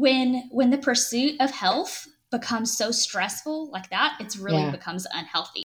when the pursuit of health becomes so stressful like that, it's really becomes unhealthy.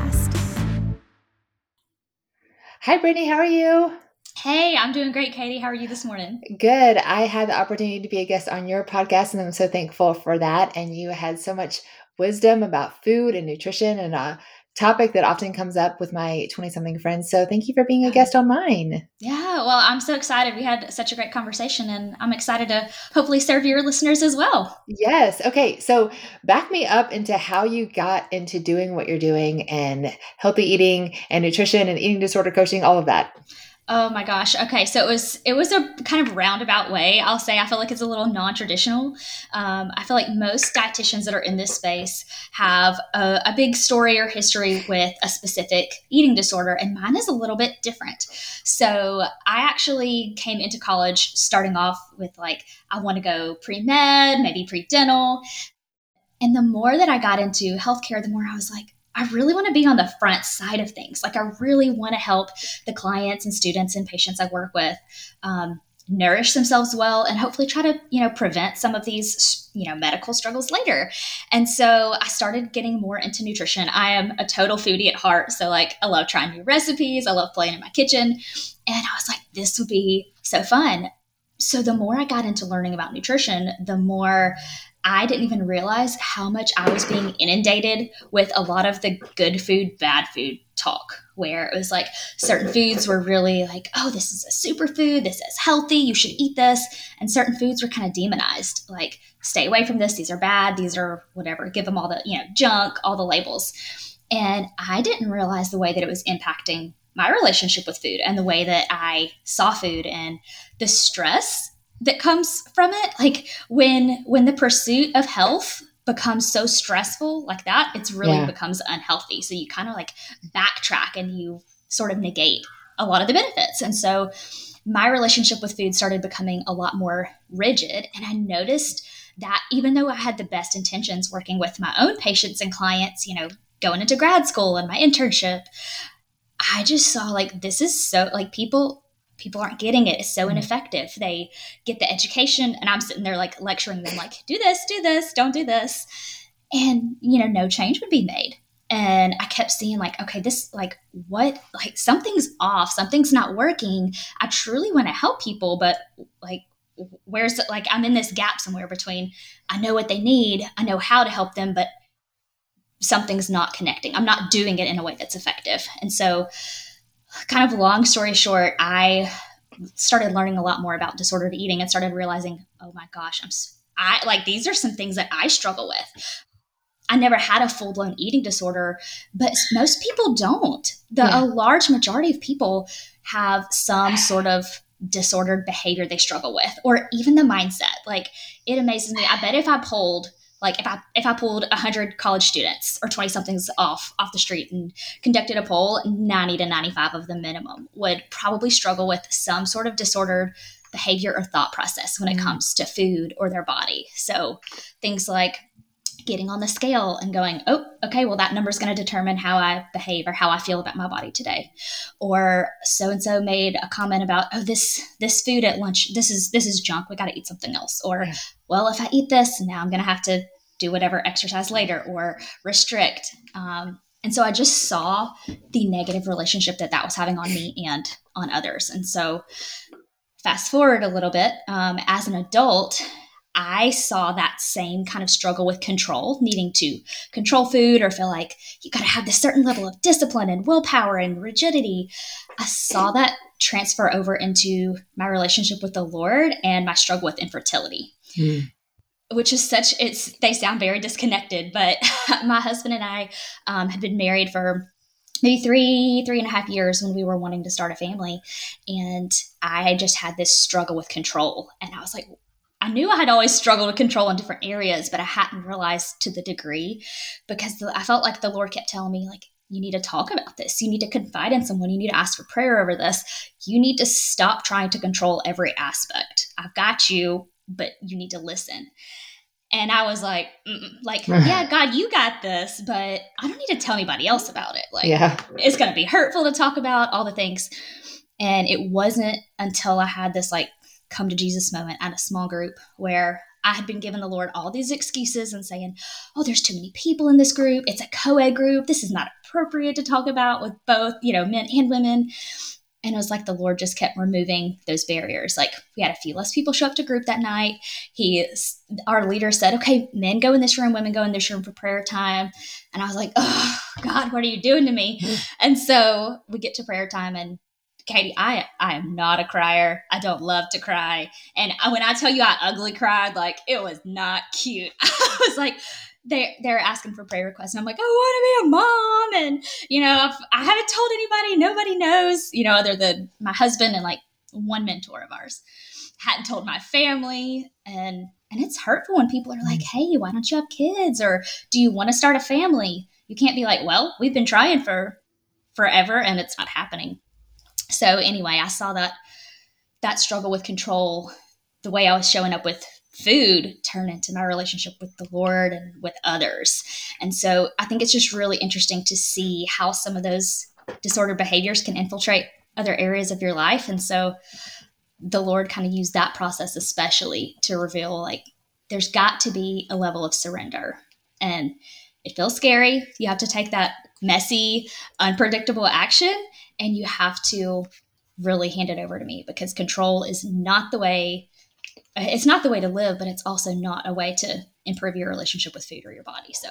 Hi, Brittany. How are you? Hey, I'm doing great, Katie. How are you this morning? Good. I had the opportunity to be a guest on your podcast, and I'm so thankful for that. And you had so much wisdom about food and nutrition, and a topic that often comes up with my 20-something friends. So thank you for being a guest on mine. Yeah, well, I'm so excited. We had such a great conversation, and I'm excited to hopefully serve your listeners as well. Yes. Okay. So back me up into how you got into doing what you're doing and healthy eating and nutrition and eating disorder coaching, all of that. Oh my gosh. Okay. So it was a kind of roundabout way. I'll say, I feel like it's a little non-traditional. I feel like most dietitians that are in this space have a big story or history with a specific eating disorder, and mine is a little bit different. So I actually came into college starting off with like, I want to go pre-med, maybe pre-dental. And the more that I got into healthcare, the more I was like, I really want to be on the front side of things. Like, I really want to help the clients and students and patients I work with nourish themselves well, and hopefully try to, prevent some of these, medical struggles later. And so I started getting more into nutrition. I am a total foodie at heart. So like, I love trying new recipes. I love playing in my kitchen. And I was like, this would be so fun. So the more I got into learning about nutrition, the more I didn't even realize how much I was being inundated with a lot of the good food, bad food talk, where it was like certain foods were really like, oh, this is a superfood. This is healthy. You should eat this. And certain foods were kind of demonized, like stay away from this. These are bad. These are whatever. Give them all the, junk, all the labels. And I didn't realize the way that it was impacting my relationship with food and the way that I saw food and the stress that comes from it. Like when the pursuit of health becomes so stressful like that, it's really becomes unhealthy. So you kind of like backtrack and you sort of negate a lot of the benefits. And so my relationship with food started becoming a lot more rigid. And I noticed that even though I had the best intentions working with my own patients and clients, going into grad school and my internship, I just saw like, this is so like people aren't getting it. It's so ineffective. They get the education and I'm sitting there like lecturing them, like, do this, don't do this. And, no change would be made. And I kept seeing like, okay, this, like what, like something's off, something's not working. I truly want to help people, but like, where's it? Like, I'm in this gap somewhere between, I know what they need. I know how to help them, but something's not connecting. I'm not doing it in a way that's effective. And so kind of long story short, I started learning a lot more about disordered eating and started realizing, oh my gosh, I like, these are some things that I struggle with. I never had a full-blown eating disorder, but most people don't. A large majority of people have some sort of disordered behavior they struggle with, or even the mindset. Like, it amazes me. I bet if I polled, like if I pulled 100 college students or 20-somethings off the street and conducted a poll, 90 to 95 of the minimum would probably struggle with some sort of disordered behavior or thought process when it comes to food or their body. So things like getting on the scale and going, oh, okay, well, that number is going to determine how I behave or how I feel about my body today. Or so-and-so made a comment about, oh, this food at lunch, this is junk. We got to eat something else. Or, well, if I eat this, now I'm going to have to do whatever, exercise later or restrict. And so I just saw the negative relationship that was having on me and on others. And so fast forward a little bit, as an adult, I saw that same kind of struggle with control, needing to control food or feel like you got to have this certain level of discipline and willpower and rigidity. I saw that transfer over into my relationship with the Lord and my struggle with infertility, which is they sound very disconnected, but my husband and I had been married for maybe 3.5 years when we were wanting to start a family. And I just had this struggle with control. And I was like, I knew I had always struggled with control in different areas, but I hadn't realized to the degree, because I felt like the Lord kept telling me, like, you need to talk about this. You need to confide in someone. You need to ask for prayer over this. You need to stop trying to control every aspect. I've got you, but you need to listen. And I was like, yeah, God, you got this, but I don't need to tell anybody else about it. Like, yeah. It's going to be hurtful to talk about all the things. And it wasn't until I had this like come to Jesus moment at a small group where I had been giving the Lord all these excuses and saying, oh, there's too many people in this group. It's a co-ed group. This is not appropriate to talk about with both, you know, men and women. And it was like the Lord just kept removing those barriers. Like we had a few less people show up to group that night. Our leader said, okay, men go in this room, women go in this room for prayer time. And I was like, oh God, what are you doing to me? And so we get to prayer time, and Katie, I am not a crier. I don't love to cry. And when I tell you I ugly cried, like it was not cute. I was like, they're asking for prayer requests. And I'm like, I want to be a mom. And, you know, I haven't told anybody, nobody knows, you know, other than my husband and like one mentor of ours. Hadn't told my family. And it's hurtful when people are like, hey, why don't you have kids? Or do you want to start a family? You can't be like, well, we've been trying for forever and it's not happening. So anyway, I saw that struggle with control, the way I was showing up with food, turn into my relationship with the Lord and with others. And so I think it's just really interesting to see how some of those disordered behaviors can infiltrate other areas of your life. And so the Lord kind of used that process especially to reveal, like, there's got to be a level of surrender. And it feels scary. You have to take that messy, unpredictable action, and you have to really hand it over to me, because control is not the way. It's not the way to live, but it's also not a way to improve your relationship with food or your body. So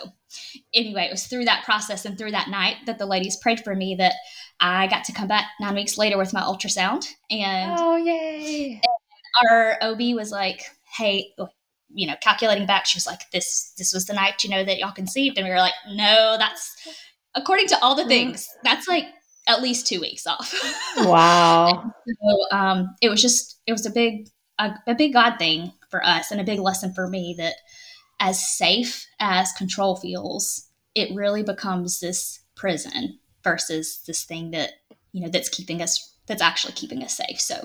anyway, it was through that process and through that night that the ladies prayed for me that I got to come back 9 weeks later with my ultrasound. And oh, yay. And our OB was like, hey, you know, calculating back, she was like, this was the night, you know, that y'all conceived. And we were like, no, that's according to all the things, that's like at least 2 weeks off. Wow. So, it was a big God thing for us, and a big lesson for me that as safe as control feels, it really becomes this prison versus this thing that, you know, that's actually keeping us safe. So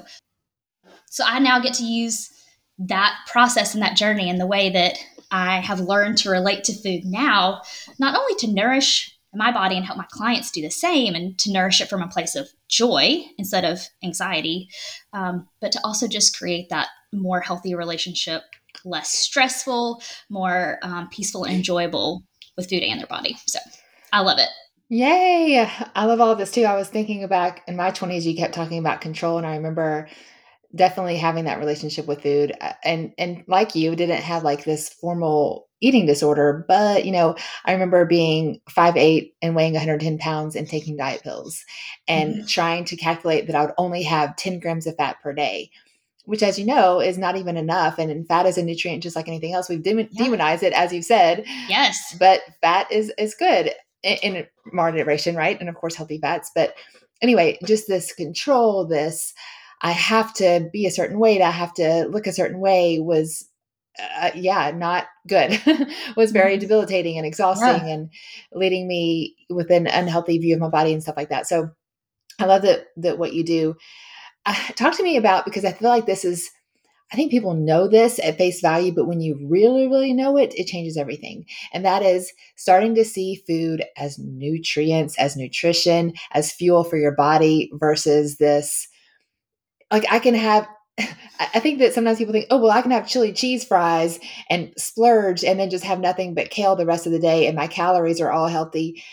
I now get to use that process and that journey and the way that I have learned to relate to food now, not only to nourish my body and help my clients do the same and to nourish it from a place of joy instead of anxiety, but to also just create that more healthy relationship, less stressful, more peaceful and enjoyable with food and their body. So I love it. Yay. I love all of this too. I was thinking back in my 20s, you kept talking about control, and I remember definitely having that relationship with food, and like you, didn't have like this formal eating disorder, but, you know, I remember being 5'8" and weighing 110 pounds and taking diet pills and trying to calculate that I would only have 10 grams of fat per day, which, as you know, is not even enough. And fat is a nutrient just like anything else. We've demonized it, as you've said. Yes. But fat is good in moderation, right? And of course, healthy fats. But anyway, just this control, this I have to be a certain weight, I have to look a certain way was not good. Was very debilitating and exhausting and leading me with an unhealthy view of my body and stuff like that. So I love that what you do. Talk to me about, because I feel like I think people know this at face value, but when you really, really know it, it changes everything. And that is starting to see food as nutrients, as nutrition, as fuel for your body versus this, like I think that sometimes people think, oh, well, I can have chili cheese fries and splurge and then just have nothing but kale the rest of the day, and my calories are all healthy.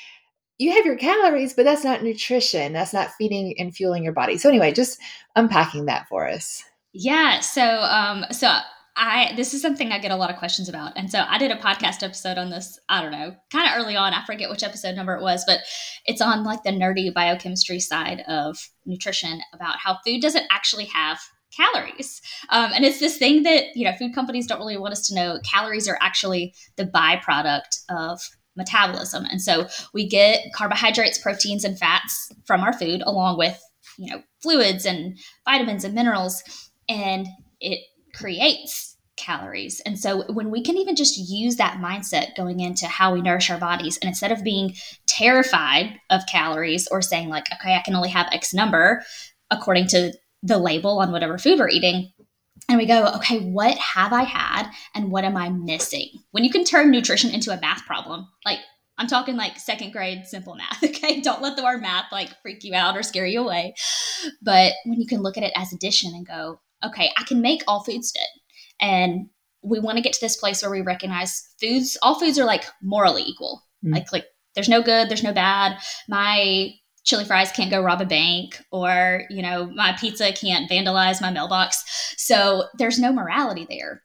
You have your calories, but that's not nutrition. That's not feeding and fueling your body. So anyway, just unpacking that for us. Yeah. So this is something I get a lot of questions about. And so I did a podcast episode on this, I don't know, kind of early on. I forget which episode number it was, but it's on like the nerdy biochemistry side of nutrition about how food doesn't actually have calories. And it's this thing that, you know, food companies don't really want us to know. Calories are actually the byproduct of metabolism. And so we get carbohydrates, proteins, and fats from our food, along with, you know, fluids and vitamins and minerals. And it creates calories. And so when we can even just use that mindset going into how we nourish our bodies, and instead of being terrified of calories or saying like, okay, I can only have X number according to the label on whatever food we're eating. And we go, okay, what have I had and what am I missing? When you can turn nutrition into a math problem, like I'm talking like second grade simple math, okay? Don't let the word math like freak you out or scare you away. But when you can look at it as addition and go, okay, I can make all foods fit. And we want to get to this place where we recognize foods, all foods are like morally equal. Mm-hmm. Like there's no good, there's no bad. My chili fries can't go rob a bank, or, you know, my pizza can't vandalize my mailbox. So there's no morality there.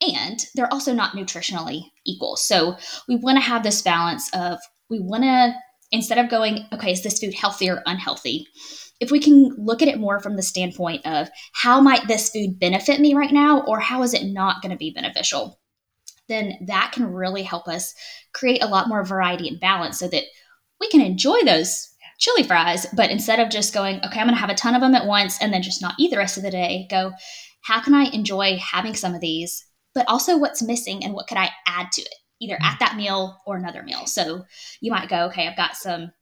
And they're also not nutritionally equal. So we want to have this balance of, we want to, instead of going, okay, is this food healthy or unhealthy? If we can look at it more from the standpoint of how might this food benefit me right now, or how is it not going to be beneficial? Then that can really help us create a lot more variety and balance so that we can enjoy those chili fries, but instead of just going, okay, I'm going to have a ton of them at once and then just not eat the rest of the day, go, how can I enjoy having some of these, but also what's missing and what could I add to it, either at that meal or another meal. So you might go, okay, I've got some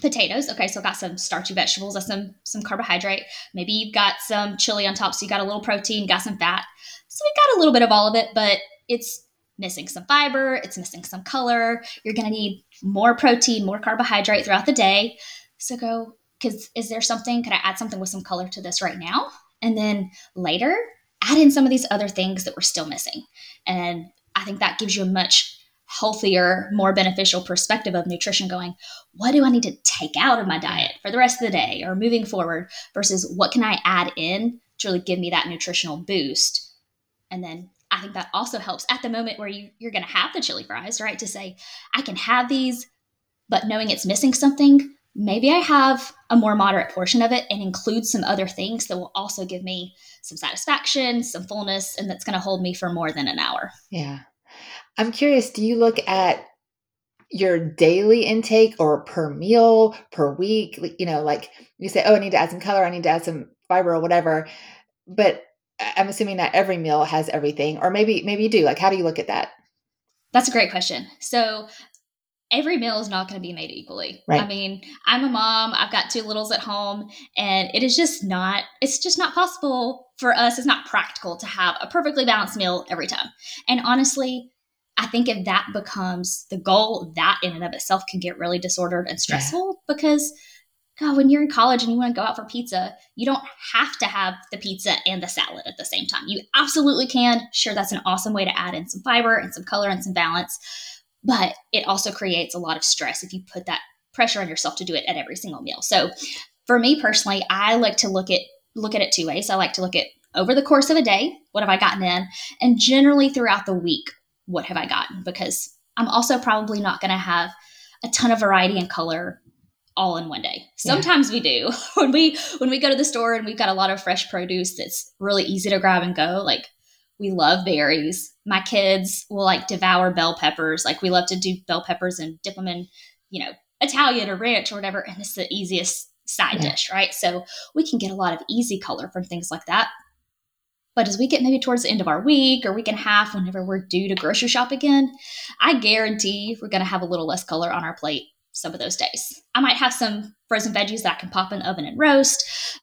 potatoes. Okay, so I've got some starchy vegetables, that's some carbohydrate. Maybe you've got some chili on top, so you got a little protein, got some fat. So we got a little bit of all of it, but it's missing some fiber, it's missing some color. You're going to need more protein, more carbohydrate throughout the day. So go, because is there something, could I add something with some color to this right now? And then later, add in some of these other things that we're still missing. And I think that gives you a much healthier, more beneficial perspective of nutrition going, what do I need to take out of my diet for the rest of the day or moving forward versus what can I add in to really give me that nutritional boost? And then I think that also helps at the moment where you're going to have the chili fries, right? To say, I can have these, but knowing it's missing something, maybe I have a more moderate portion of it and include some other things that will also give me some satisfaction, some fullness, and that's going to hold me for more than an hour. Yeah. I'm curious, do you look at your daily intake or per meal, per week? You know, like you say, oh, I need to add some color, I need to add some fiber or whatever, but I'm assuming not every meal has everything, or maybe you do. Like, how do you look at that? That's a great question. So every meal is not going to be made equally. Right. I mean, I'm a mom, I've got two littles at home, and it's just not possible for us. It's not practical to have a perfectly balanced meal every time. And honestly, I think if that becomes the goal, that in and of itself can get really disordered and stressful because God, when you're in college and you want to go out for pizza, you don't have to have the pizza and the salad at the same time. You absolutely can. Sure, that's an awesome way to add in some fiber and some color and some balance, but it also creates a lot of stress if you put that pressure on yourself to do it at every single meal. So for me personally, I like to look at it two ways. I like to look at over the course of a day, what have I gotten in? And generally throughout the week, what have I gotten? Because I'm also probably not going to have a ton of variety and color all in one day. Sometimes we do. When we go to the store and we've got a lot of fresh produce that's really easy to grab and go, like we love berries. My kids will like devour bell peppers. Like we love to do bell peppers and dip them in, you know, Italian or ranch or whatever. And it's the easiest side dish, right? So we can get a lot of easy color from things like that. But as we get maybe towards the end of our week or week and a half, whenever we're due to grocery shop again, I guarantee we're going to have a little less color on our plate. Some of those days I might have some frozen veggies that I can pop in the oven and roast,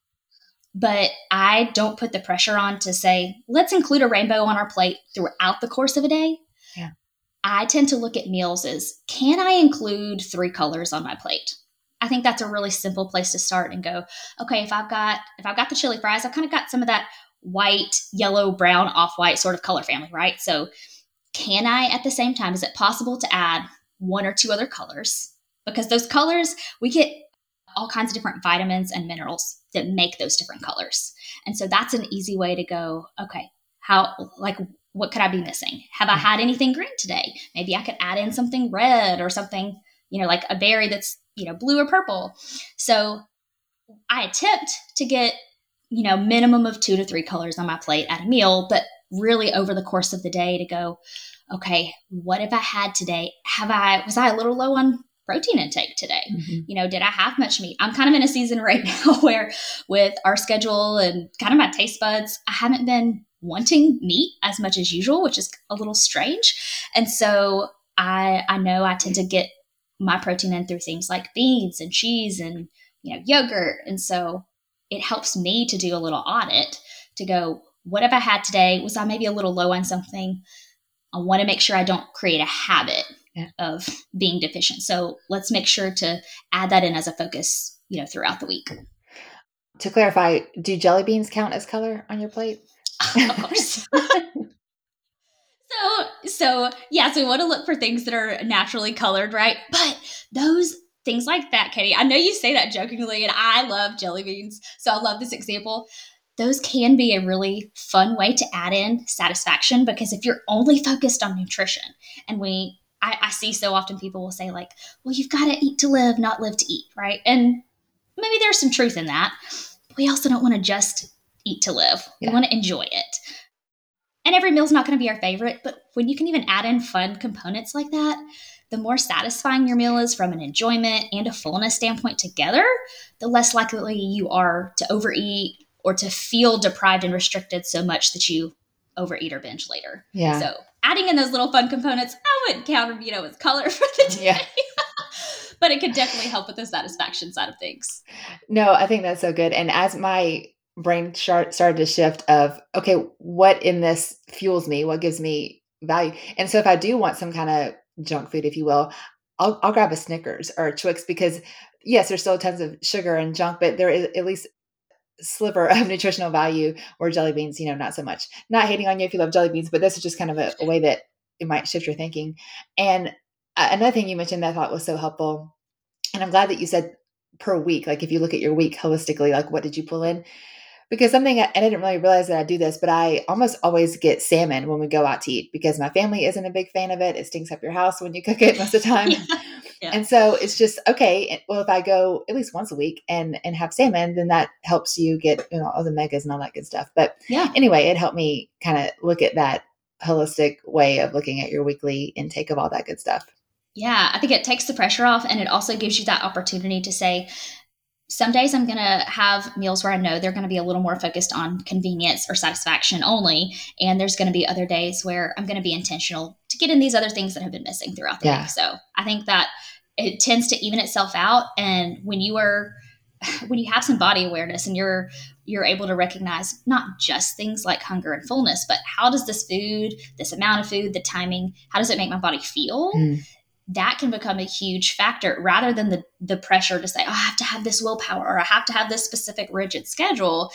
but I don't put the pressure on to say, let's include a rainbow on our plate throughout the course of a day. Yeah. I tend to look at meals as, can I include three colors on my plate? I think that's a really simple place to start and go, okay, if I've got the chili fries, I've kind of got some of that white, yellow, brown, off-white sort of color family, right? So can I, at the same time, is it possible to add one or two other colors? Because those colors, we get all kinds of different vitamins and minerals that make those different colors. And so that's an easy way to go, okay, what could I be missing? Have I had anything green today? Maybe I could add in something red or something, you know, like a berry that's, you know, blue or purple. So I attempt to get, you know, minimum of 2 to 3 colors on my plate at a meal, but really over the course of the day to go, okay, what have I had today? Was I a little low on protein intake today? Mm-hmm. You know, did I have much meat? I'm kind of in a season right now where with our schedule and kind of my taste buds, I haven't been wanting meat as much as usual, which is a little strange. And so I know I tend to get my protein in through things like beans and cheese and, yogurt. And so it helps me to do a little audit to go, what have I had today? Was I maybe a little low on something? I want to make sure I don't create a habit of being deficient. So let's make sure to add that in as a focus, throughout the week. To clarify, do jelly beans count as color on your plate? Of course. So we want to look for things that are naturally colored, right? But those things like that, Katie, I know you say that jokingly, and I love jelly beans, so I love this example. Those can be a really fun way to add in satisfaction, because if you're only focused on nutrition, and I see so often people will say like, well, you've got to eat to live, not live to eat, right? And maybe there's some truth in that. We also don't want to just eat to live. Yeah. We want to enjoy it. And every meal's not going to be our favorite, but when you can even add in fun components like that, the more satisfying your meal is from an enjoyment and a fullness standpoint together, the less likely you are to overeat or to feel deprived and restricted so much that you overeat or binge later. Yeah. So adding in those little fun components, I wouldn't count them, as color for the day. Yeah. But it could definitely help with the satisfaction side of things. No, I think that's so good. And as my brain started to shift of, okay, what in this fuels me? What gives me value? And so if I do want some kind of junk food, if you will, I'll grab a Snickers or a Twix, because yes, there's still tons of sugar and junk, but there is at least a sliver of nutritional value, or jelly beans, not so much. Not hating on you if you love jelly beans, but this is just kind of a way that it might shift your thinking. And another thing you mentioned that I thought was so helpful, and I'm glad that you said per week, like if you look at your week holistically, like what did you pull in? Because something, I didn't really realize that I do this, but I almost always get salmon when we go out to eat, because my family isn't a big fan of it. It stinks up your house when you cook it most of the time. Yeah. And so it's just, okay, well, if I go at least once a week and have salmon, then that helps you get all the omegas and all that good stuff. But anyway, it helped me kind of look at that holistic way of looking at your weekly intake of all that good stuff. Yeah, I think it takes the pressure off, and it also gives you that opportunity to say, some days I'm going to have meals where I know they're going to be a little more focused on convenience or satisfaction only. And there's going to be other days where I'm going to be intentional to get in these other things that have been missing throughout the week. So I think that it tends to even itself out. And when you have some body awareness and you're able to recognize not just things like hunger and fullness, but how does this food, this amount of food, the timing, how does it make my body feel? Mm. That can become a huge factor, rather than the pressure to say, I have to have this willpower, or I have to have this specific rigid schedule.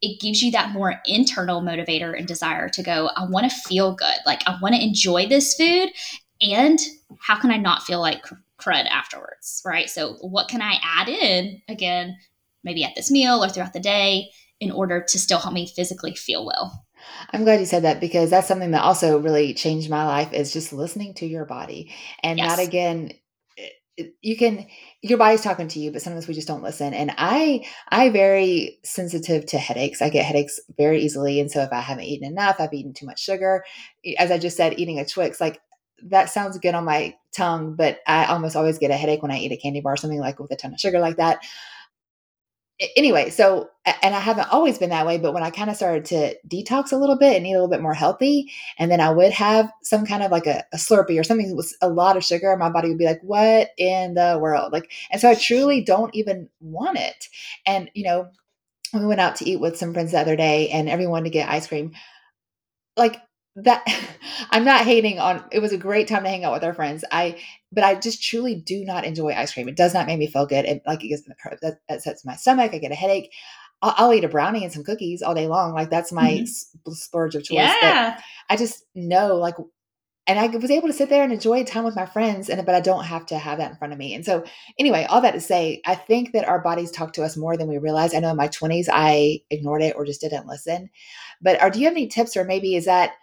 It gives you that more internal motivator and desire to go, I want to feel good. Like, I want to enjoy this food. And how can I not feel like crud afterwards, right? So what can I add in, again, maybe at this meal or throughout the day, in order to still help me physically feel well? I'm glad you said that, because that's something that also really changed my life, is just listening to your body. And yes. That again, your body's talking to you, but sometimes we just don't listen. And I very sensitive to headaches. I get headaches very easily. And so if I haven't eaten enough, I've eaten too much sugar, as I just said, eating a Twix, like that sounds good on my tongue, but I almost always get a headache when I eat a candy bar or something like with a ton of sugar like that. Anyway, so, and I haven't always been that way, but when I kind of started to detox a little bit and eat a little bit more healthy, and then I would have some kind of like a Slurpee or something with a lot of sugar, my body would be like, what in the world? Like, and so I truly don't even want it. And, we went out to eat with some friends the other day, and everyone to get ice cream, like that. I'm not hating on, it was a great time to hang out with our friends. But I just truly do not enjoy ice cream. It does not make me feel good. It that sets my stomach. I get a headache. I'll eat a brownie and some cookies all day long. Like, that's my splurge of choice. Yeah. But I just know, like, and I was able to sit there and enjoy time with my friends, but I don't have to have that in front of me. And so anyway, all that to say, I think that our bodies talk to us more than we realize. I know in my 20s, I ignored it or just didn't listen. But do you have any tips, or maybe is that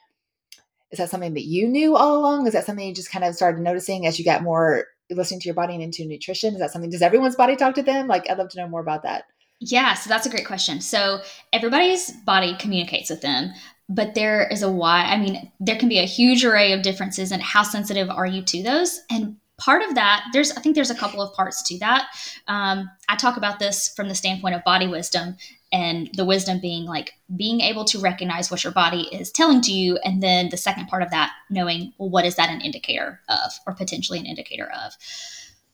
something that you knew all along? Is that something you just kind of started noticing as you got more listening to your body and into nutrition? Is that something, does everyone's body talk to them? Like, I'd love to know more about that. Yeah. So that's a great question. So everybody's body communicates with them, but there is a wide, there can be a huge array of differences in how sensitive are you to those. And part of that, I think there's a couple of parts to that. I talk about this from the standpoint of body wisdom And the wisdom being like being able to recognize what your body is telling to you. And then the second part of that, knowing, well, what is that an indicator of, or potentially an indicator of?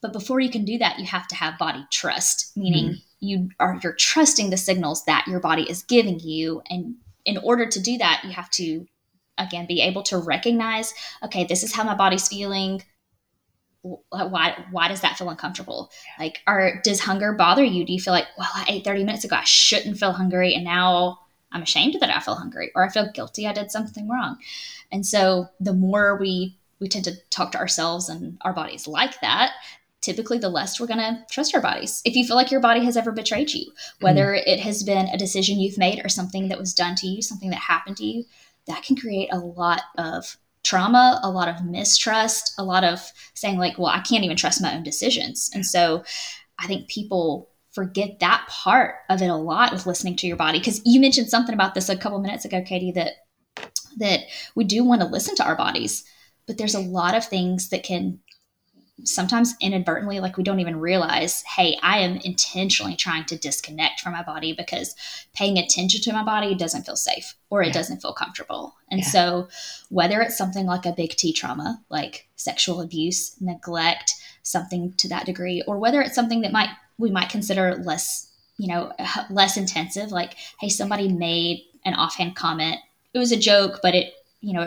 But before you can do that, you have to have body trust, meaning you're trusting the signals that your body is giving you. And in order to do that, you have to, again, be able to recognize, okay, this is how my body's feeling. Why does that feel uncomfortable? Like, does hunger bother you? Do you feel like, well, I ate 30 minutes ago, I shouldn't feel hungry, and now I'm ashamed that I feel hungry, or I feel guilty I did something wrong. And so the more we tend to talk to ourselves and our bodies like that, typically the less we're going to trust our bodies. If you feel like your body has ever betrayed you, whether it has been a decision you've made or something that was done to you, something that happened to you, that can create a lot of trauma, a lot of mistrust, a lot of saying like, well, I can't even trust my own decisions. And so I think people forget that part of it a lot with listening to your body. Because you mentioned something about this a couple minutes ago, Katie, that we do want to listen to our bodies, but there's a lot of things that can sometimes inadvertently, like we don't even realize, hey, I am intentionally trying to disconnect from my body because paying attention to my body doesn't feel safe, or it doesn't feel comfortable. And so whether it's something like a big T trauma, like sexual abuse, neglect, something to that degree, or whether it's something that we might consider less, less intensive, like, hey, somebody made an offhand comment. It was a joke, but it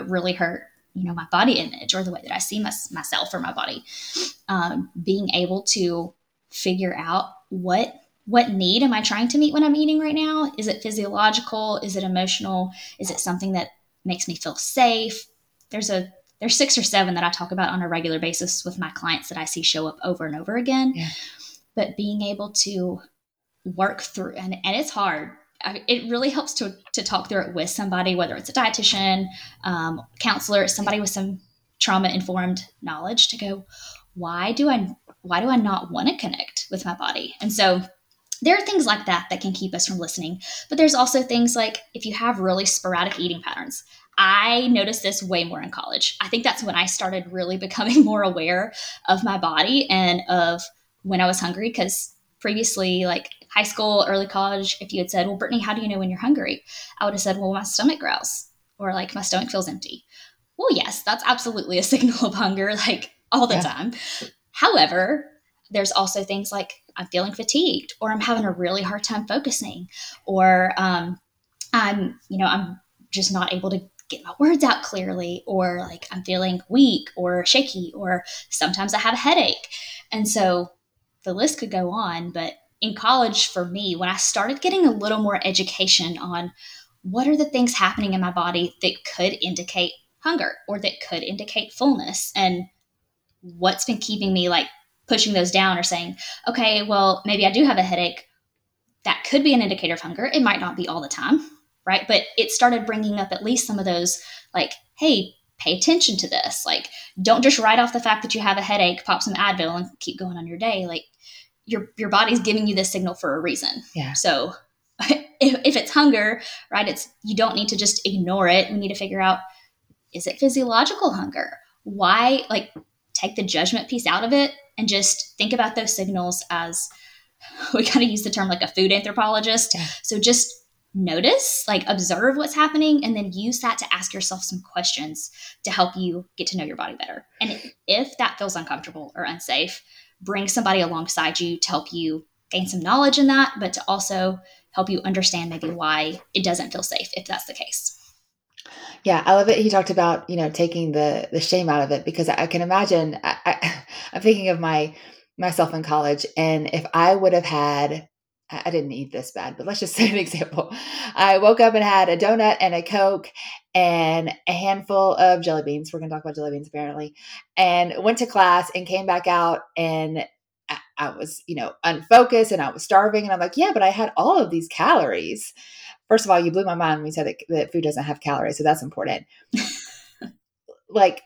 really hurt my body image or the way that I see myself or my body, being able to figure out what need am I trying to meet when I'm eating right now? Is it physiological? Is it emotional? Is it something that makes me feel safe? There's 6 or 7 that I talk about on a regular basis with my clients that I see show up over and over again, but being able to work through, and it's hard. It really helps to talk through it with somebody, whether it's a dietitian, counselor, somebody with some trauma-informed knowledge, to go, why do I not want to connect with my body? And so there are things like that can keep us from listening. But there's also things like if you have really sporadic eating patterns. I noticed this way more in college. I think that's when I started really becoming more aware of my body and of when I was hungry, because previously, like high school, early college, if you had said, well, Brittany, how do you know when you're hungry? I would have said, well, my stomach growls, or like my stomach feels empty. Well, yes, that's absolutely a signal of hunger, like all the time. However, there's also things like I'm feeling fatigued, or I'm having a really hard time focusing, or I'm just not able to get my words out clearly, or like I'm feeling weak or shaky, or sometimes I have a headache. And so the list could go on, but in college for me, when I started getting a little more education on what are the things happening in my body that could indicate hunger or that could indicate fullness, and what's been keeping me like pushing those down or saying, okay, well, maybe I do have a headache. That could be an indicator of hunger. It might not be all the time, right? But it started bringing up at least some of those like, hey, pay attention to this. Like, don't just write off the fact that you have a headache, pop some Advil and keep going on your day. Like your body's giving you this signal for a reason. Yeah. So if it's hunger, right, you don't need to just ignore it. We need to figure out, is it physiological hunger? Why, like, take the judgment piece out of it and just think about those signals as, we kind of use the term like a food anthropologist. Yeah. So just notice, like observe what's happening, and then use that to ask yourself some questions to help you get to know your body better. And if that feels uncomfortable or unsafe, bring somebody alongside you to help you gain some knowledge in that, but to also help you understand maybe why it doesn't feel safe if that's the case. Yeah, I love it. He talked about, taking the shame out of it, because I can imagine, I'm thinking of myself in college, and if I would have had, I didn't eat this bad, but let's just say an example. I woke up and had a donut and a Coke and a handful of jelly beans. We're going to talk about jelly beans apparently. And went to class and came back out, and I was, unfocused and I was starving. And I'm like, yeah, but I had all of these calories. First of all, you blew my mind when you said that food doesn't have calories. So that's important. Like,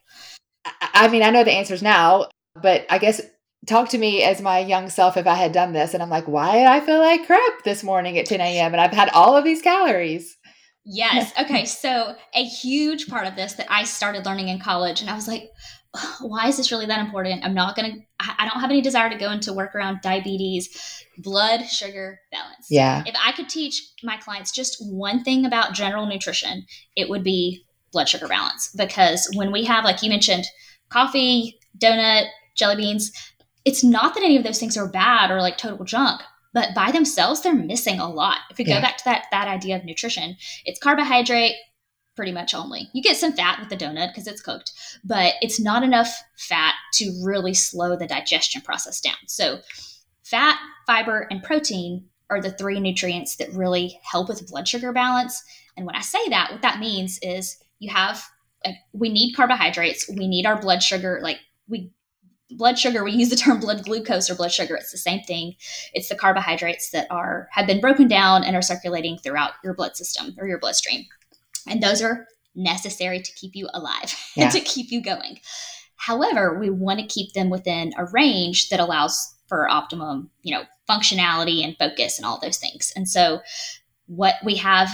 I mean, I know the answers now, but I guess talk to me as my young self if I had done this. And I'm like, why did I feel like crap this morning at 10 a.m. and I've had all of these calories? Yes. Okay. So a huge part of this that I started learning in college, and I was like, why is this really that important? I don't have any desire to go into work around diabetes, blood sugar balance. Yeah. If I could teach my clients just one thing about general nutrition, it would be blood sugar balance. Because when we have, like you mentioned, coffee, donut, jelly beans, it's not that any of those things are bad or like total junk, but by themselves, they're missing a lot. If we go back to that idea of nutrition, it's carbohydrate, pretty much only. You get some fat with the donut because it's cooked, but it's not enough fat to really slow the digestion process down. So fat, fiber, and protein are the three nutrients that really help with blood sugar balance. And when I say that, what that means is we need carbohydrates. We need our blood sugar. We use the term blood glucose or blood sugar. It's the same thing. It's the carbohydrates that have been broken down and are circulating throughout your blood system or your bloodstream. And those are necessary to keep you alive and to keep you going. However, we want to keep them within a range that allows for optimum, functionality and focus and all those things. And so what we have,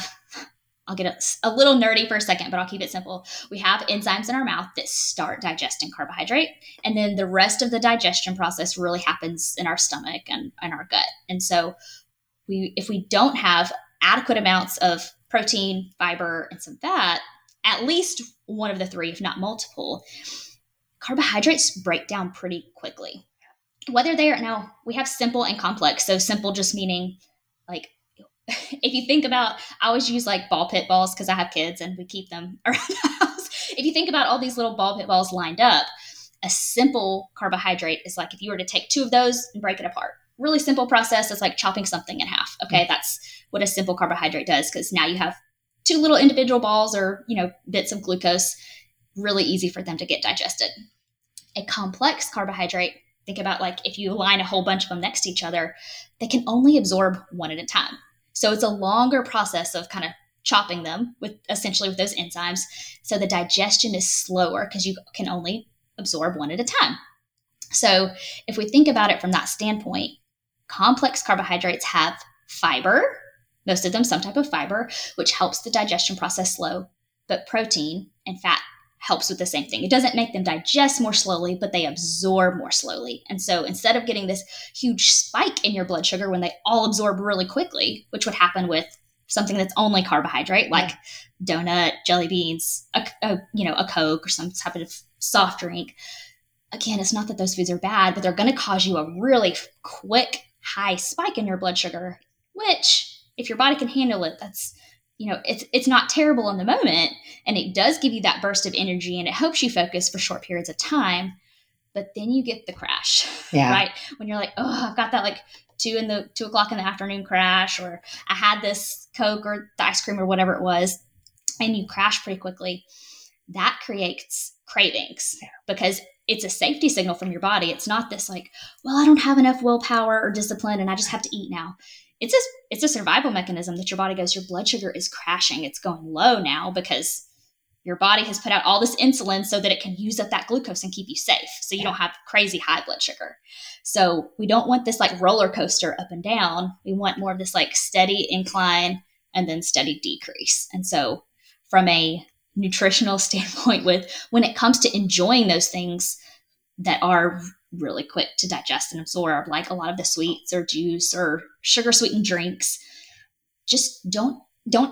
I'll get a little nerdy for a second, but I'll keep it simple. We have enzymes in our mouth that start digesting carbohydrate. And then the rest of the digestion process really happens in our stomach and in our gut. And so if we don't have adequate amounts of protein, fiber, and some fat, at least one of the three, if not multiple, carbohydrates break down pretty quickly. Whether they are now, we have simple and complex. So simple just meaning like, if you think about, I always use like ball pit balls because I have kids and we keep them around the house. If you think about all these little ball pit balls lined up, a simple carbohydrate is like if you were to take two of those and break it apart. Really simple process is like chopping something in half. Okay, that's what a simple carbohydrate does because now you have two little individual balls or, bits of glucose, really easy for them to get digested. A complex carbohydrate, think about like if you line a whole bunch of them next to each other, they can only absorb one at a time. So it's a longer process of kind of chopping them with those enzymes. So the digestion is slower because you can only absorb one at a time. So if we think about it from that standpoint, complex carbohydrates have fiber, most of them some type of fiber, which helps the digestion process slow, but protein and fat helps with the same thing. It doesn't make them digest more slowly, but they absorb more slowly. And so instead of getting this huge spike in your blood sugar when they all absorb really quickly, which would happen with something that's only carbohydrate, like donut, jelly beans, a Coke or some type of soft drink. Again, it's not that those foods are bad, but they're going to cause you a really quick high spike in your blood sugar, which if your body can handle it, that's, it's not terrible in the moment. And it does give you that burst of energy and it helps you focus for short periods of time. But then you get the crash, right? When you're like, oh, I've got that like 2 o'clock in the afternoon crash, or I had this Coke or the ice cream or whatever it was, and you crash pretty quickly. That creates cravings because it's a safety signal from your body. It's not this like, well, I don't have enough willpower or discipline and I just have to eat now. It's a survival mechanism that your body goes, your blood sugar is crashing. It's going low now because your body has put out all this insulin so that it can use up that glucose and keep you safe. So you don't have crazy high blood sugar. So we don't want this like roller coaster up and down. We want more of this like steady incline and then steady decrease. And so from a nutritional standpoint, when it comes to enjoying those things that are really quick to digest and absorb, like a lot of the sweets or juice or sugar sweetened drinks, just don't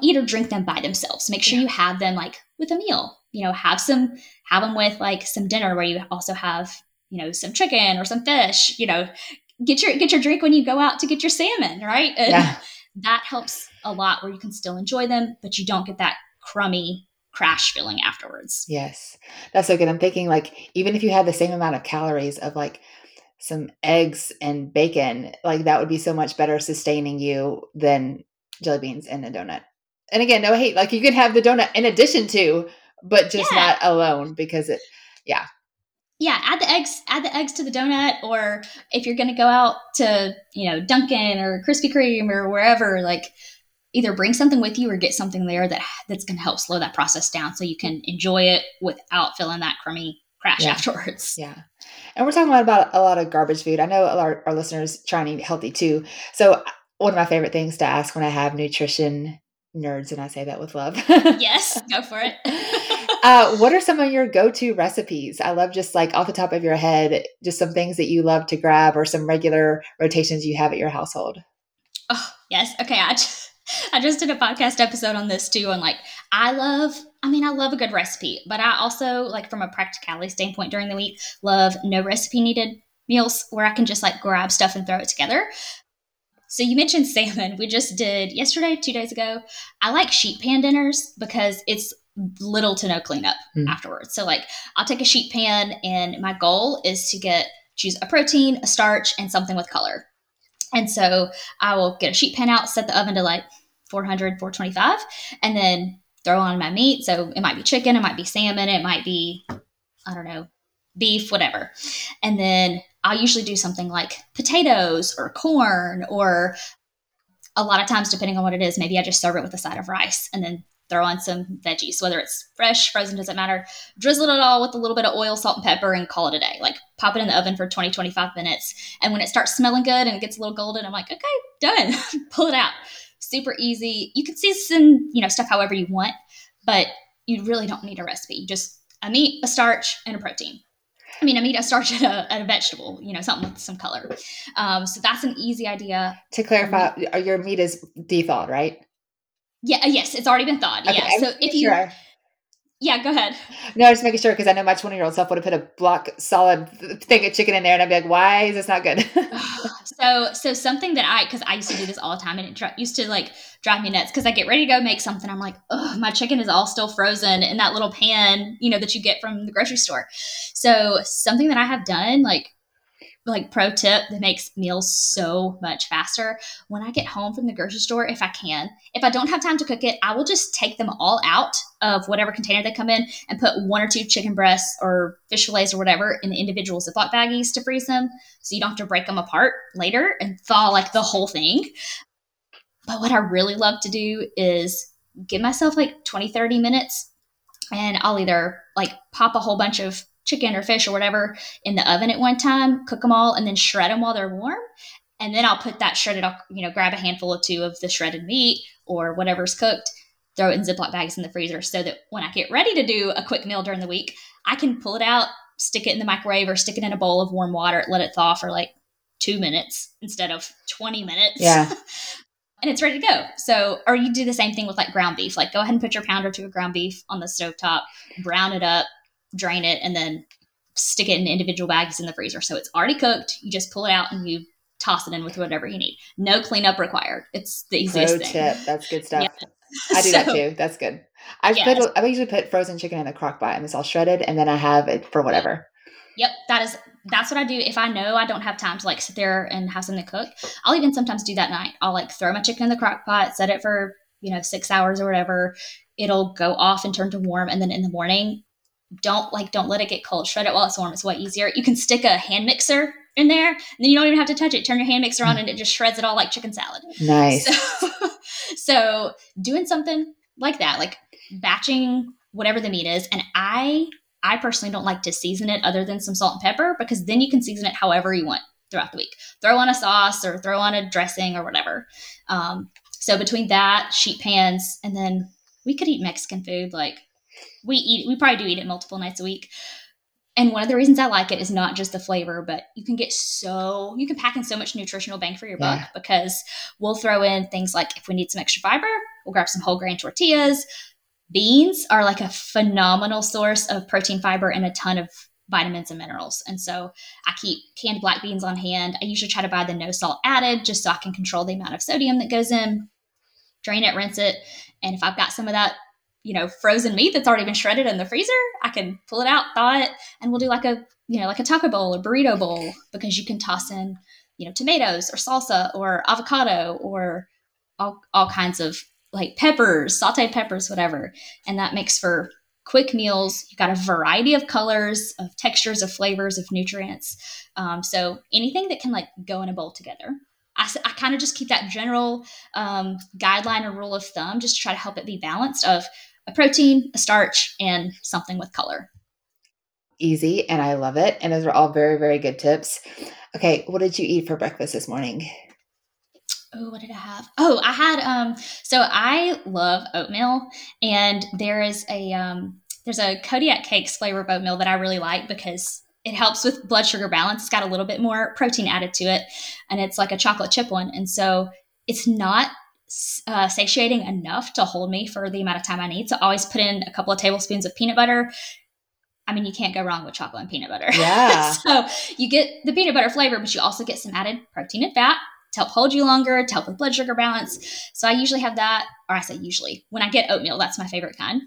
eat or drink them by themselves. Make sure you have them like with a meal, have them with like some dinner where you also have, some chicken or some fish, get your drink when you go out to get your salmon. Right. And that helps a lot where you can still enjoy them, but you don't get that crummy crash feeling afterwards. Yes. That's so good. I'm thinking like, even if you had the same amount of calories of like some eggs and bacon, like that would be so much better sustaining you than jelly beans and a donut. And again, no hate, like you could have the donut in addition to, but just not alone because it, Yeah. Add the eggs to the donut. Or if you're going to go out to, Dunkin' or Krispy Kreme or wherever, like either bring something with you or get something there that's going to help slow that process down so you can enjoy it without feeling that crummy crash afterwards. Yeah. And we're talking about a lot of garbage food. I know a lot of our listeners try and eat healthy too. So one of my favorite things to ask when I have nutrition nerds, and I say that with love. Yes, go for it. What are some of your go-to recipes? I love just like off the top of your head, just some things that you love to grab or some regular rotations you have at your household. Oh, yes. Okay. I just did a podcast episode on this too. And like, I love a good recipe, but I also like from a practicality standpoint during the week, love no recipe needed meals where I can just like grab stuff and throw it together. So you mentioned salmon. We just did yesterday, 2 days ago. I like sheet pan dinners because it's little to no cleanup afterwards. So like I'll take a sheet pan and my goal is to choose a protein, a starch, and something with color. And so I will get a sheet pan out, set the oven to like 400, 425, and then throw on my meat. So it might be chicken, it might be salmon, it might be, I don't know, beef, whatever. And then I'll usually do something like potatoes or corn, or a lot of times, depending on what it is, maybe I just serve it with a side of rice and then throw on some veggies, whether it's fresh, frozen, doesn't matter. Drizzle it all with a little bit of oil, salt, and pepper and call it a day. Like pop it in the oven for 20, 25 minutes. And when it starts smelling good and it gets a little golden, I'm like, okay, done. Pull it out. Super easy. You can season, stuff however you want, but you really don't need a recipe. You just a meat, a starch, and a protein. I mean, a meat, a starch, and a vegetable, something with some color. So that's an easy idea. To clarify, your meat is thawed, right? Yeah. Yes. It's already been thawed. Okay, yeah. So if you, sure. Yeah, go ahead. No, I'm just making sure. Cause I know my 20-year-old self would have put a block solid thing of chicken in there and I'd be like, why is this not good? So something that cause I used to do this all the time and it used to like drive me nuts. Cause I get ready to go make something. I'm like, oh, my chicken is all still frozen in that little pan, that you get from the grocery store. So something that I have done, like pro tip that makes meals so much faster. When I get home from the grocery store, if I don't have time to cook it, I will just take them all out of whatever container they come in and put one or two chicken breasts or fish fillets or whatever in the individual Ziploc baggies to freeze them. So you don't have to break them apart later and thaw like the whole thing. But what I really love to do is give myself like 20, 30 minutes and I'll either like pop a whole bunch of chicken or fish or whatever in the oven at one time, cook them all and then shred them while they're warm. And then I'll put that shredded, grab a handful or two of the shredded meat or whatever's cooked, throw it in Ziploc bags in the freezer so that when I get ready to do a quick meal during the week, I can pull it out, stick it in the microwave or stick it in a bowl of warm water, let it thaw for like 2 minutes instead of 20 minutes. Yeah. And it's ready to go. So, or you do the same thing with like ground beef, like go ahead and put your pound or two of ground beef on the stovetop, brown it up, drain it, and then stick it in individual bags in the freezer. So it's already cooked. You just pull it out and you toss it in with whatever you need. No cleanup required. It's the easiest thing. Pro tip. That's good stuff. Yeah. I do that too. That's good. I usually put frozen chicken in the crock pot and it's all shredded and then I have it for whatever. Yep. That's what I do. If I know I don't have time to like sit there and have something to cook, I'll even sometimes do that night. I'll like throw my chicken in the crock pot, set it for, 6 hours or whatever. It'll go off and turn to warm. And then in the morning, don't let it get cold. Shred it while it's warm. It's way easier. You can stick a hand mixer in there and then you don't even have to touch it. Turn your hand mixer on and it just shreds it all like chicken salad. Nice. So doing something like that, like batching whatever the meat is. And I personally don't like to season it other than some salt and pepper, because then you can season it however you want throughout the week. Throw on a sauce or throw on a dressing or whatever. So between that, sheet pans, and then we could eat Mexican food. Like we probably do eat it multiple nights a week. And one of the reasons I like it is not just the flavor, but you can pack in so much nutritional bang for your buck, because we'll throw in things like if we need some extra fiber, we'll grab some whole grain tortillas. Beans are like a phenomenal source of protein, fiber, and a ton of vitamins and minerals. And so I keep canned black beans on hand. I usually try to buy the no salt added just so I can control the amount of sodium that goes in. Drain it, rinse it. And if I've got some of that, frozen meat that's already been shredded in the freezer, I can pull it out, thaw it, and we'll do like a, like a taco bowl or burrito bowl, because you can toss in, tomatoes or salsa or avocado or all kinds of like peppers, sauteed peppers, whatever. And that makes for quick meals. You've got a variety of colors, of textures, of flavors, of nutrients. So anything that can like go in a bowl together. I kind of just keep that general guideline or rule of thumb just to try to help it be balanced of a protein, a starch, and something with color. Easy, and I love it. And those are all very, very good tips. Okay, what did you eat for breakfast this morning? Oh, what did I have? Oh, I had, so I love oatmeal, and there is There's a Kodiak Cakes flavor oatmeal that I really like because it helps with blood sugar balance. It's got a little bit more protein added to it, and it's like a chocolate chip one. And so it's not satiating enough to hold me for the amount of time I need. So I always put in a couple of tablespoons of peanut butter. I mean, you can't go wrong with chocolate and peanut butter. Yeah. So you get the peanut butter flavor, but you also get some added protein and fat to help hold you longer, to help with blood sugar balance. So I usually have that, or I say usually, when I get oatmeal, that's my favorite kind.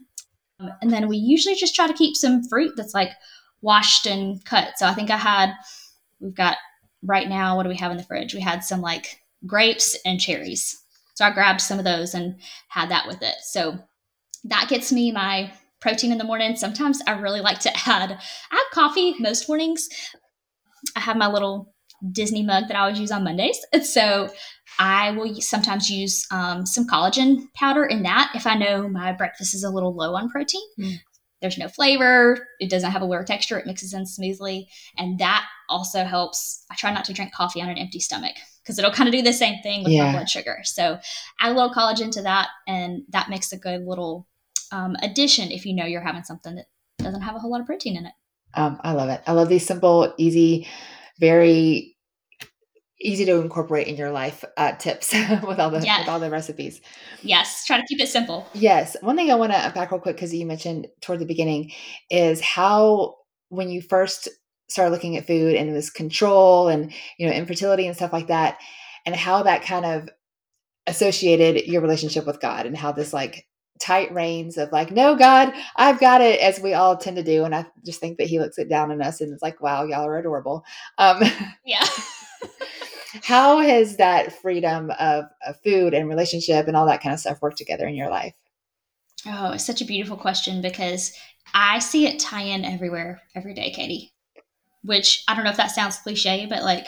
And then we usually just try to keep some fruit that's like washed and cut. So I think we've got right now, what do we have in the fridge? We had some like grapes and cherries. So I grabbed some of those and had that with it. So that gets me my protein in the morning. Sometimes I really like to add, I have coffee most mornings. I have my little Disney mug that I always use on Mondays. So I will sometimes use some collagen powder in that if I know my breakfast is a little low on protein. There's no flavor. It doesn't have a weird texture. It mixes in smoothly. And that also helps. I try not to drink coffee on an empty stomach because it'll kind of do the same thing with my blood sugar. So add a little collagen to that, and that makes a good little addition if you know you're having something that doesn't have a whole lot of protein in it. I love it. I love these simple, easy, very easy to incorporate in your life tips with all the recipes. Yes. Try to keep it simple. Yes. One thing I want to unpack real quick, because you mentioned toward the beginning, is how when you first started looking at food and this control and, you know, infertility and stuff like that, and how that kind of associated your relationship with God, and how this like tight reins of like, no, God, I've got it, as we all tend to do. And I just think that he looks it down on us and it's like, wow, y'all are adorable. Yeah. How has that freedom of food and relationship and all that kind of stuff worked together in your life? Oh, it's such a beautiful question, because I see it tie in everywhere, every day, Katie, which I don't know if that sounds cliche, but like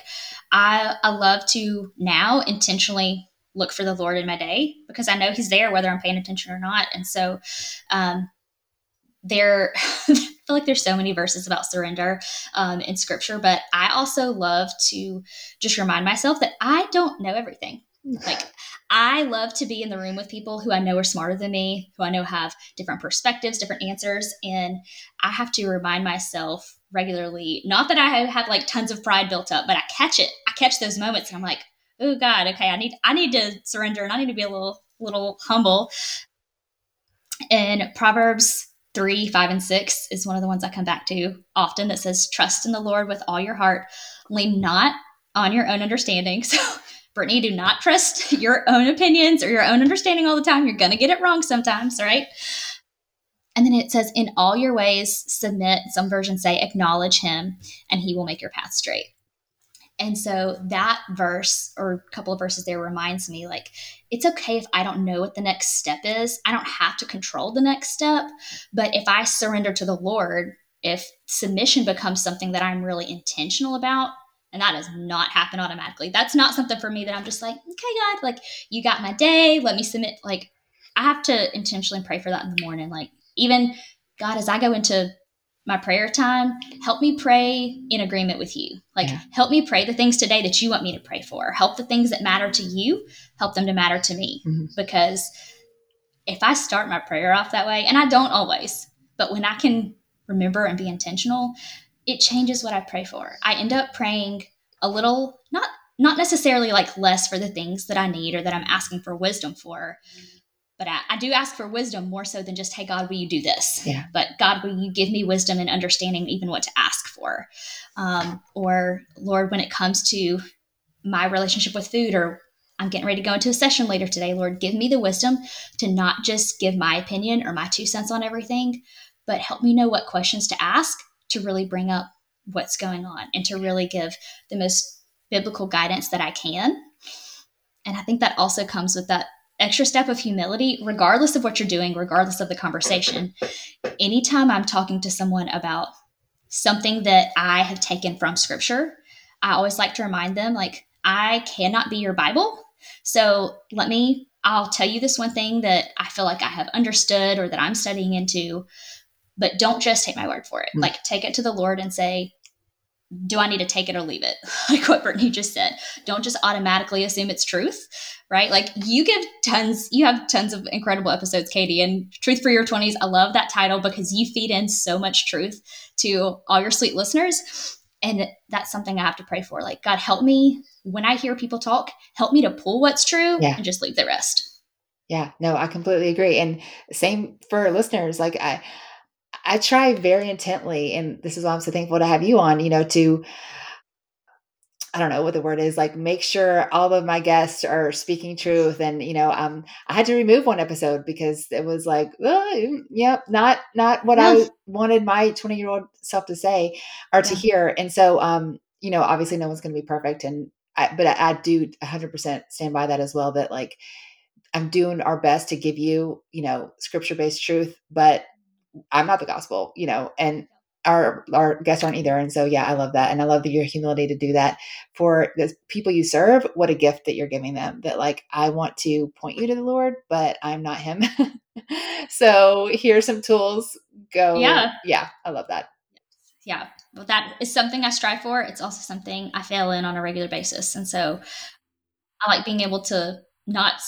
I love to now intentionally look for the Lord in my day, because I know he's there, whether I'm paying attention or not. And so I feel like there's so many verses about surrender in scripture, but I also love to just remind myself that I don't know everything. Like, I love to be in the room with people who I know are smarter than me, who I know have different perspectives, different answers. And I have to remind myself regularly, not that I have like tons of pride built up, but I catch it. I catch those moments and I'm like, oh God, okay, I need to surrender, and I need to be a little humble. And Proverbs 3:5-6 is one of the ones I come back to often, that says, trust in the Lord with all your heart. Lean not on your own understanding. So Brittany, do not trust your own opinions or your own understanding all the time. You're going to get it wrong sometimes, right? And then it says, in all your ways, submit. Some versions say acknowledge him and he will make your path straight. And so that verse, or a couple of verses there, reminds me, like, it's okay if I don't know what the next step is. I don't have to control the next step. But if I surrender to the Lord, if submission becomes something that I'm really intentional about, and that does not happen automatically. That's not something for me that I'm just like, okay, God, like, you got my day. Let me submit. Like, I have to intentionally pray for that in the morning. Like, even God, as I go into my prayer time, help me pray in agreement with you. Like, help me pray the things today that you want me to pray for. Help the things that matter to you, help them to matter to me. Mm-hmm. Because if I start my prayer off that way, and I don't always, but when I can remember and be intentional, it changes what I pray for. I end up praying a little, not necessarily like less for the things that I need or that I'm asking for wisdom for, but I do ask for wisdom more so than just, hey, God, will you do this? Yeah. But God, will you give me wisdom and understanding even what to ask for? Or Lord, when it comes to my relationship with food, or I'm getting ready to go into a session later today, Lord, give me the wisdom to not just give my opinion or my 2 cents on everything, but help me know what questions to ask to really bring up what's going on and to really give the most biblical guidance that I can. And I think that also comes with that extra step of humility, regardless of what you're doing, regardless of the conversation. Anytime I'm talking to someone about something that I have taken from scripture, I always like to remind them, like, I cannot be your Bible. So I'll tell you this one thing that I feel like I have understood or that I'm studying into, but don't just take my word for it. Like, take it to the Lord and say, do I need to take it or leave it? Like what Brittany just said, don't just automatically assume it's truth, right? Like you have tons of incredible episodes, Katie, and Truth for Your 20s. I love that title because you feed in so much truth to all your sweet listeners. And that's something I have to pray for. Like, God, help me when I hear people talk, help me to pull what's true and just leave the rest. Yeah, no, I completely agree. And same for listeners. Like I try very intently, and this is why I'm so thankful to have you on, you know, to, I don't know what the word is, like make sure all of my guests are speaking truth. And, you know, I had to remove one episode because it was like, not what I wanted my 20-year-old self to say or to hear. And so, you know, obviously no one's going to be perfect. And I do 100% stand by that as well, that like, I'm doing our best to give you, you know, scripture-based truth, but I'm not the gospel, you know, and our guests aren't either. And so, yeah, I love that. And I love that your humility to do that for the people you serve. What a gift that you're giving them, that like, I want to point you to the Lord, but I'm not him. So here's some tools. Go. Yeah. Yeah. I love that. Yeah. Well, that is something I strive for. It's also something I fail in on a regular basis. And so I like being able to not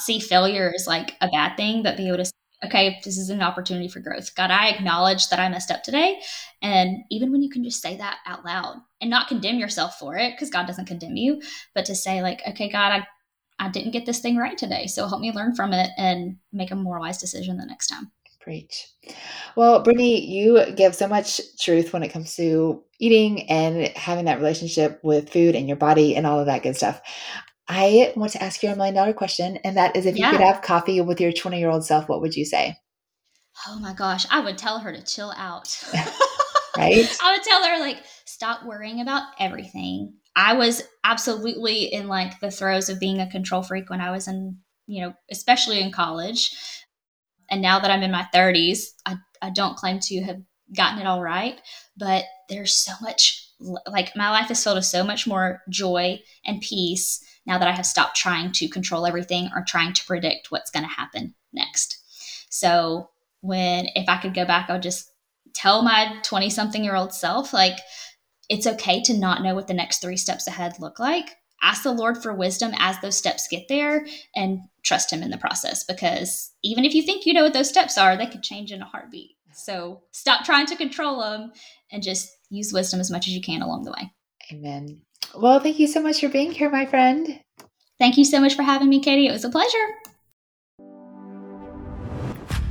see failure as like a bad thing, but be able to see, okay, this is an opportunity for growth. God, I acknowledge that I messed up today. And even when you can just say that out loud and not condemn yourself for it, because God doesn't condemn you, but to say like, okay, God, I didn't get this thing right today. So help me learn from it and make a more wise decision the next time. Preach. Well, Brittany, you give so much truth when it comes to eating and having that relationship with food and your body and all of that good stuff. I want to ask you $1 million question, and that is, if you could have coffee with your 20-year-old self, what would you say? Oh my gosh, I would tell her to chill out. Right? I would tell her like, stop worrying about everything. I was absolutely in like the throes of being a control freak when I was in, you know, especially in college. And now that I'm in my 30s, I don't claim to have gotten it all right, but there's so much, like my life is filled with so much more joy and peace now that I have stopped trying to control everything or trying to predict what's going to happen next. So if I could go back, I would just tell my 20-something-year-old self, like, it's okay to not know what the next 3 steps ahead look like. Ask the Lord for wisdom as those steps get there and trust him in the process, because even if you think you know what those steps are, they could change in a heartbeat. So stop trying to control them and just use wisdom as much as you can along the way. Amen. Well, thank you so much for being here, my friend. Thank you so much for having me, Katie. It was a pleasure.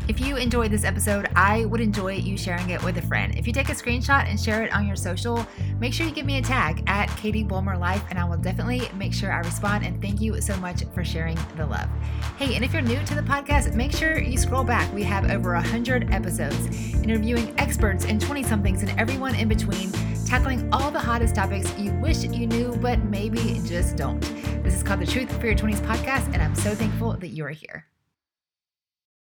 If you enjoyed this episode, I would enjoy you sharing it with a friend. If you take a screenshot and share it on your social, make sure you give me a tag at Katie Balmer Life, and I will definitely make sure I respond. And thank you so much for sharing the love. Hey, and if you're new to the podcast, make sure you scroll back. We have over 100 episodes interviewing experts and 20-somethings and everyone in between, tackling all the hottest topics you wish you knew, but maybe just don't. This is called the Truth for Your 20s podcast, and I'm so thankful that you're here.